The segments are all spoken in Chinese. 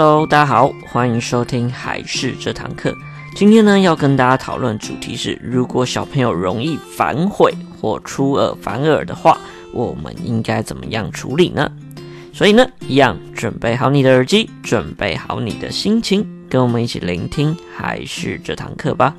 Hello， 大家好，欢迎收听海事这堂课。今天呢，要跟大家讨论主题是，如果小朋友容易反悔或出尔反尔的话，我们应该怎么样处理呢？所以呢，一样准备好你的耳机，准备好你的心情，跟我们一起聆听海事这堂课吧。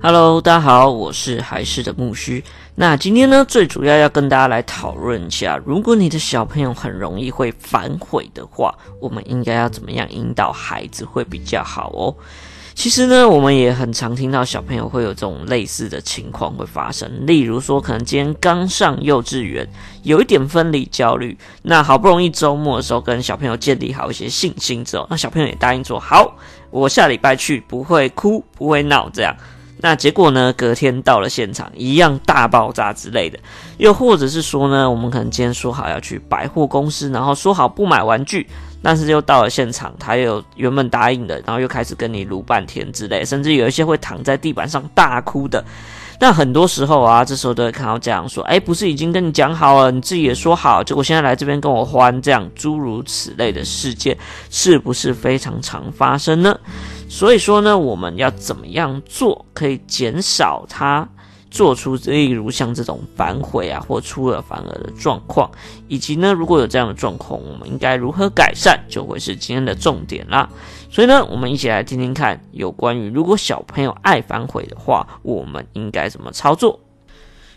Hello， 大家好，我是海事的木须。那今天呢，最主要要跟大家来讨论一下，如果你的小朋友很容易会反悔的话，我们应该要怎么样引导孩子会比较好哦。其实呢，我们也很常听到小朋友会有这种类似的情况会发生，例如说，可能今天刚上幼稚园，有一点分离焦虑，那好不容易周末的时候跟小朋友建立好一些信心之后，那小朋友也答应说，好，我下礼拜去，不会哭，不会闹这样。那结果呢？隔天到了现场，一样大爆炸之类的。又或者是说呢，我们可能今天说好要去百货公司，然后说好不买玩具，但是又到了现场，他又原本答应的，然后又开始跟你撸半天之类的，甚至有一些会躺在地板上大哭的。那很多时候啊，这时候都会看到家长说：“哎，不是已经跟你讲好了，你自己也说好，结果现在来这边跟我欢，这样诸如此类的事件，是不是非常常发生呢？”所以说呢，我们要怎么样做可以减少他做出例如像这种反悔啊或出尔反尔的状况，以及呢，如果有这样的状况，我们应该如何改善，就会是今天的重点啦。所以呢，我们一起来听听看有关于如果小朋友爱反悔的话，我们应该怎么操作。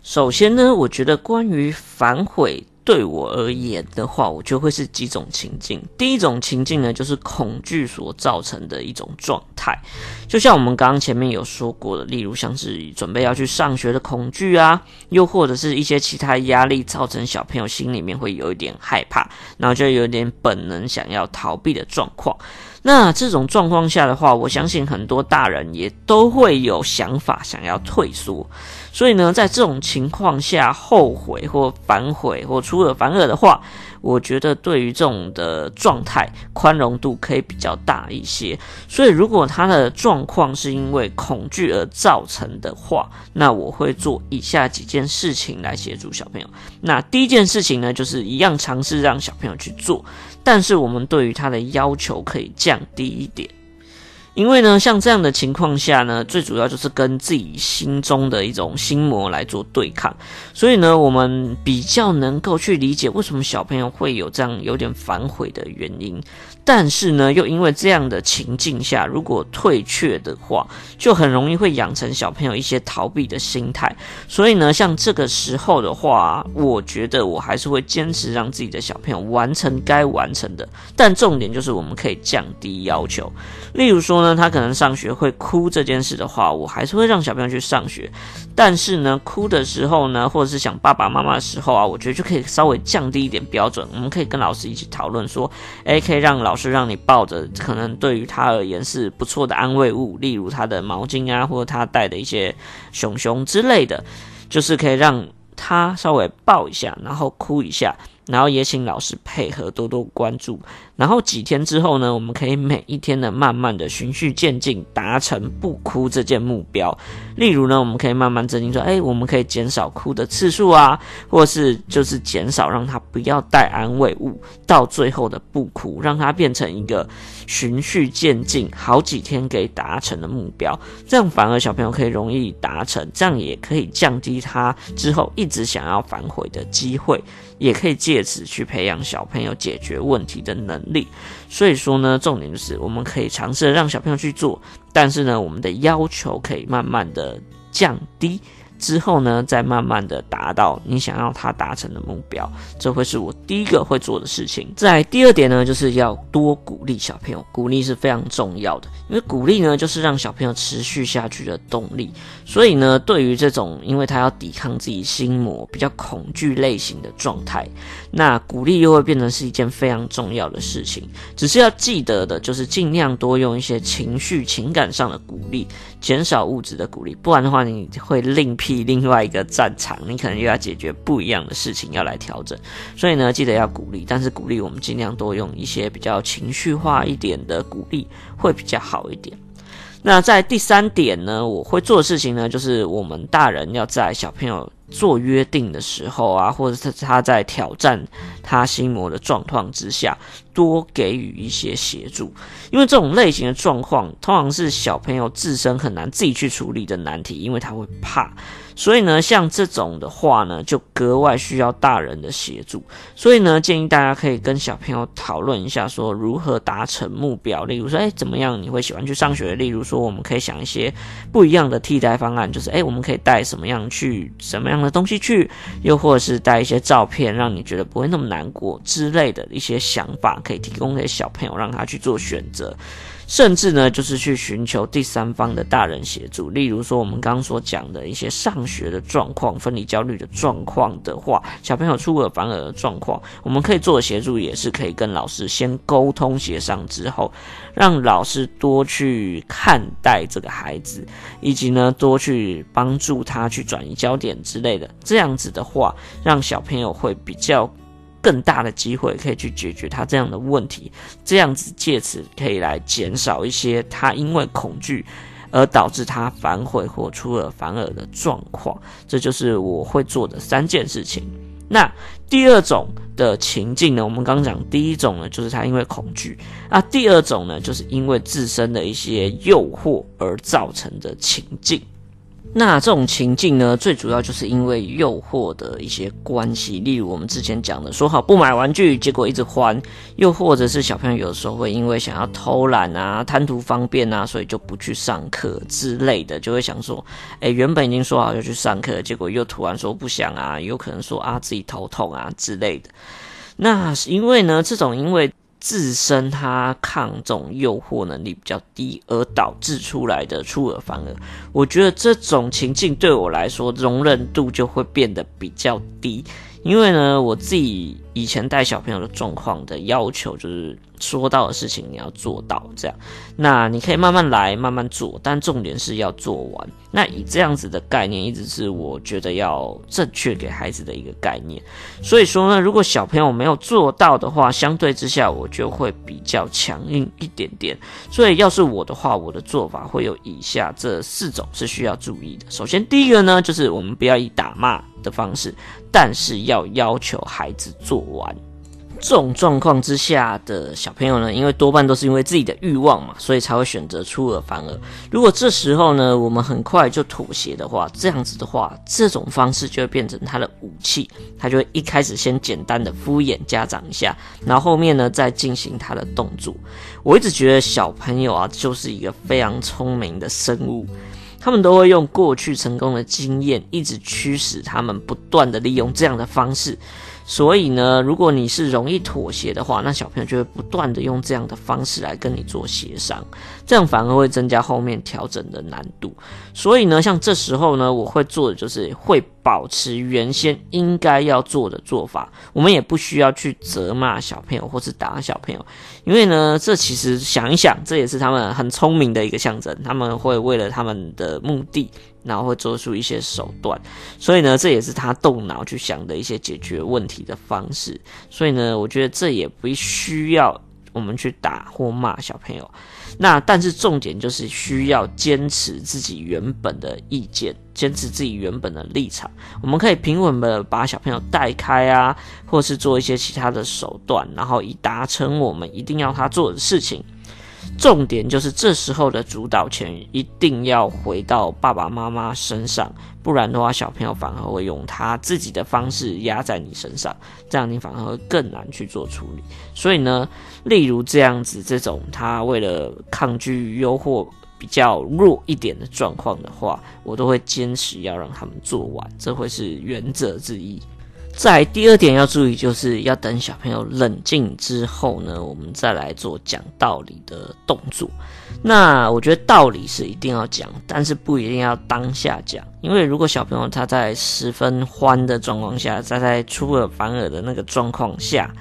首先呢，我觉得关于反悔对我而言的话，我就会是几种情境。第一种情境呢，就是恐惧所造成的一种状态，就像我们刚刚前面有说过的，例如像是准备要去上学的恐惧啊，又或者是一些其他压力造成小朋友心里面会有一点害怕，然后就有点本能想要逃避的状况。那这种状况下的话，我相信很多大人也都会有想法想要退缩，所以呢，在这种情况下，后悔或反悔或出尔反尔的话，我觉得对于这种的状态宽容度可以比较大一些。所以如果他的状况是因为恐惧而造成的话，那我会做以下几件事情来协助小朋友。那第一件事情呢，就是一样尝试让小朋友去做，但是我们对于他的要求可以降低一点。因为呢，像这样的情况下呢，最主要就是跟自己心中的一种心魔来做对抗，所以呢，我们比较能够去理解为什么小朋友会有这样有点反悔的原因。但是呢，又因为这样的情境下，如果退却的话，就很容易会养成小朋友一些逃避的心态。所以呢，像这个时候的话，我觉得我还是会坚持让自己的小朋友完成该完成的，但重点就是我们可以降低要求。例如说呢，他可能上学会哭这件事的话，我还是会让小朋友去上学，但是呢，哭的时候呢，或者是想爸爸妈妈的时候啊，我觉得就可以稍微降低一点标准。我们可以跟老师一起讨论说，可以让老师让你抱着可能对于他而言是不错的安慰物，例如他的毛巾啊，或者他带的一些熊熊之类的，就是可以让他稍微抱一下，然后哭一下，然后也请老师配合多多关注。然后几天之后呢，我们可以每一天的慢慢的循序渐进达成不哭这件目标。例如呢，我们可以慢慢增进说，我们可以减少哭的次数啊，或是就是减少让他不要带安慰物，到最后的不哭，让他变成一个循序渐进好几天可以达成的目标。这样反而小朋友可以容易达成，这样也可以降低他之后一直想要反悔的机会，也可以借此去培养小朋友解决问题的能力。所以说呢，重点就是我们可以尝试让小朋友去做，但是呢，我们的要求可以慢慢的降低，之后呢，再慢慢的达到你想要他达成的目标。这会是我第一个会做的事情。再来第二点呢，就是要多鼓励小朋友，鼓励是非常重要的，因为鼓励呢，就是让小朋友持续下去的动力。所以呢，对于这种因为他要抵抗自己心魔、比较恐惧类型的状态，那鼓励又会变成是一件非常重要的事情。只是要记得的就是尽量多用一些情绪、情感上的鼓励，减少物质的鼓励，不然的话你会另辟另外一个战场，你可能又要解决不一样的事情要来调整。所以呢，记得要鼓励，但是鼓励我们尽量多用一些比较情绪化一点的鼓励会比较好一点。那在第三点呢，我会做的事情呢，就是我们大人要在小朋友做约定的时候啊，或者是他在挑战他心魔的状况之下，多给予一些协助。因为这种类型的状况通常是小朋友自身很难自己去处理的难题，因为他会怕，所以呢像这种的话呢就格外需要大人的协助。所以呢建议大家可以跟小朋友讨论一下说如何达成目标，例如说怎么样你会喜欢去上学，例如说我们可以想一些不一样的替代方案，就是我们可以带什么样的东西去，又或者是带一些照片让你觉得不会那么难过之类的一些想法，可以提供给小朋友让他去做选择。甚至呢就是去寻求第三方的大人协助，例如说我们刚刚所讲的一些上学的状况，分离焦虑的状况的话，小朋友出尔反尔的状况，我们可以做的协助也是可以跟老师先沟通协商之后，让老师多去看待这个孩子，以及呢多去帮助他去转移焦点之类的。这样子的话让小朋友会比较更大的机会可以去解决他这样的问题，这样子借此可以来减少一些他因为恐惧而导致他反悔或出尔反尔的状况。这就是我会做的三件事情。那第二种的情境呢，我们刚讲第一种呢就是他因为恐惧，那第二种呢就是因为自身的一些诱惑而造成的情境。那这种情境呢最主要就是因为诱惑的一些关系，例如我们之前讲的说好不买玩具结果一直还，又或者是小朋友有的时候会因为想要偷懒啊，贪图方便啊，所以就不去上课之类的，就会想说原本已经说好要去上课，结果又突然说不想啊，有可能说啊自己头痛啊之类的。那因为呢这种因为自身他抗这种诱惑能力比较低而导致出来的出尔反尔，我觉得这种情境对我来说容忍度就会变得比较低。因为呢我自己以前带小朋友的状况的要求就是说到的事情你要做到，这样那你可以慢慢来慢慢做，但重点是要做完。那以这样子的概念一直是我觉得要正确给孩子的一个概念，所以说呢如果小朋友没有做到的话，相对之下我就会比较强硬一点点。所以要是我的话，我的做法会有以下这四种是需要注意的。首先第一个呢就是我们不要以打骂的方式，但是要求孩子做完。这种状况之下的小朋友呢，因为多半都是因为自己的欲望嘛，所以才会选择出尔反尔。如果这时候呢，我们很快就妥协的话，这样子的话，这种方式就会变成他的武器，他就会一开始先简单的敷衍家长一下，然后后面呢再进行他的动作。我一直觉得小朋友啊，就是一个非常聪明的生物。他们都会用过去成功的经验一直驱使他们不断的利用这样的方式，所以呢如果你是容易妥协的话，那小朋友就会不断的用这样的方式来跟你做协商，这样反而会增加后面调整的难度。所以呢像这时候呢我会做的就是会保持原先应该要做的做法，我们也不需要去责骂小朋友或是打小朋友，因为呢这其实想一想这也是他们很聪明的一个象征，他们会为了他们的目的然后会做出一些手段，所以呢这也是他动脑去想的一些解决问题的方式。所以呢我觉得这也不需要我们去打或骂小朋友，那但是重点就是需要坚持自己原本的意见，坚持自己原本的立场。我们可以平稳的把小朋友带开啊，或是做一些其他的手段，然后以达成我们一定要他做的事情。重点就是这时候的主导权一定要回到爸爸妈妈身上，不然的话小朋友反而会用他自己的方式压在你身上，这样你反而会更难去做处理。所以呢例如这样子，这种他为了抗拒诱惑比较弱一点的状况的话，我都会坚持要让他们做完，这会是原则之一。再第二点要注意，就是要等小朋友冷静之后呢，我们再来做讲道理的动作。那我觉得道理是一定要讲，但是不一定要当下讲，因为如果小朋友他在十分欢的状况下，他在出尔反尔的那个状况下，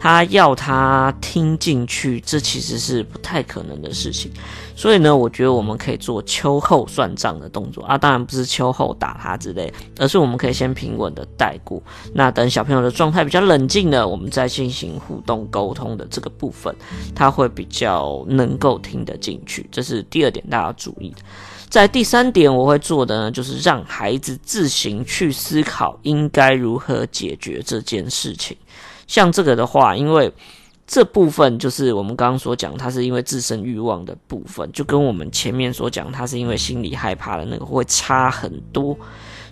他要他听进去，这其实是不太可能的事情。所以呢，我觉得我们可以做秋后算账的动作啊，当然不是秋后打他之类，而是我们可以先平稳的带过，那等小朋友的状态比较冷静呢，我们再进行互动沟通的这个部分，他会比较能够听得进去，这是第二点大家要注意的。在第三点我会做的呢，就是让孩子自行去思考应该如何解决这件事情。像这个的话，因为这部分就是我们刚刚所讲，它是因为自身欲望的部分，就跟我们前面所讲，它是因为心理害怕的那个会差很多。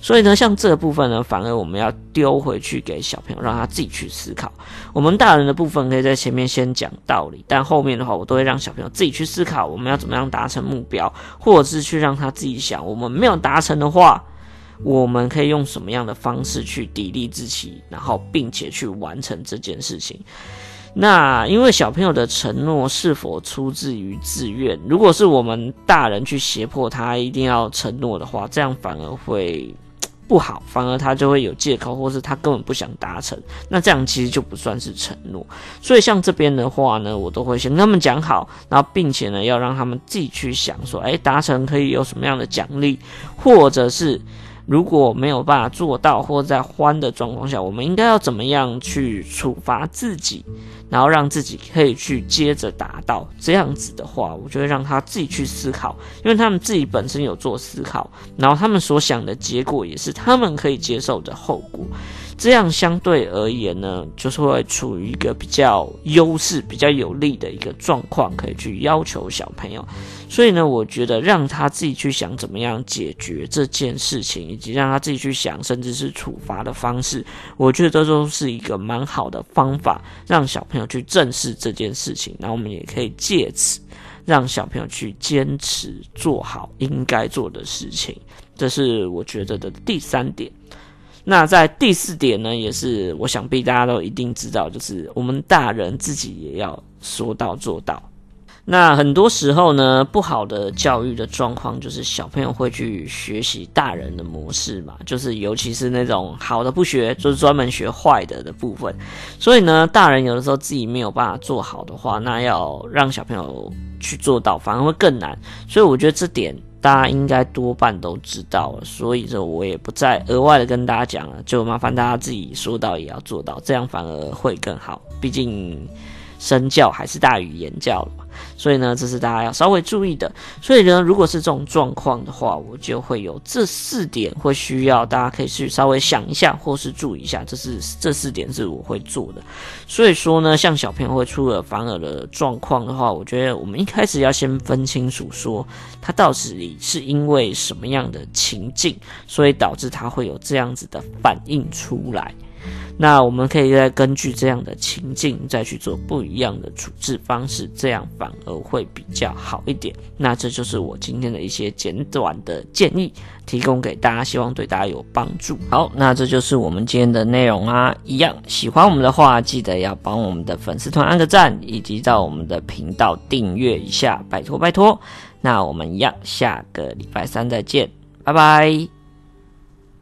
所以呢，像这个部分呢，反而我们要丢回去给小朋友，让他自己去思考。我们大人的部分可以在前面先讲道理，但后面的话，我都会让小朋友自己去思考，我们要怎么样达成目标，或者是去让他自己想，我们没有达成的话，我们可以用什么样的方式去砥砺自己，然后并且去完成这件事情。那因为小朋友的承诺是否出自于自愿，如果是我们大人去胁迫他一定要承诺的话，这样反而会不好，反而他就会有借口，或是他根本不想达成，那这样其实就不算是承诺。所以像这边的话呢，我都会先跟他们讲好，然后并且呢要让他们自己去想说，达成可以有什么样的奖励，或者是如果没有办法做到，或在欢的状况下，我们应该要怎么样去处罚自己，然后让自己可以去接着达到。这样子的话，我就会让他自己去思考，因为他们自己本身有做思考，然后他们所想的结果也是他们可以接受的后果。这样相对而言呢，就是会处于一个比较优势、比较有利的一个状况，可以去要求小朋友。所以呢，我觉得让他自己去想怎么样解决这件事情，以及让他自己去想，甚至是处罚的方式，我觉得这都是一个蛮好的方法，让小朋友去正视这件事情。然后我们也可以借此让小朋友去坚持做好应该做的事情。这是我觉得的第三点。那在第四点呢，也是我想必大家都一定知道，就是我们大人自己也要说到做到。那很多时候呢，不好的教育的状况就是小朋友会去学习大人的模式嘛，就是尤其是那种好的不学，就是专门学坏的的部分。所以呢，大人有的时候自己没有办法做好的话，那要让小朋友去做到，反而会更难。所以我觉得这点大家应该多半都知道了，所以这我也不再额外的跟大家讲了，就麻烦大家自己说到也要做到，这样反而会更好，毕竟身教还是大于言教了嘛。所以呢，这是大家要稍微注意的。所以呢，如果是这种状况的话，我就会有这四点会需要大家可以去稍微想一下，或是注意一下，这四点是我会做的。所以说呢，像小朋友会出尔反尔的状况的话，我觉得我们一开始要先分清楚说，他到底是因为什么样的情境，所以导致他会有这样子的反应出来。那我们可以再根据这样的情境再去做不一样的处置方式，这样反而会比较好一点。那这就是我今天的一些简短的建议，提供给大家，希望对大家有帮助。好，那这就是我们今天的内容啊。一样喜欢我们的话，记得要帮我们的粉丝团按个赞，以及到我们的频道订阅一下，拜托拜托。那我们一样下个礼拜三再见，拜拜。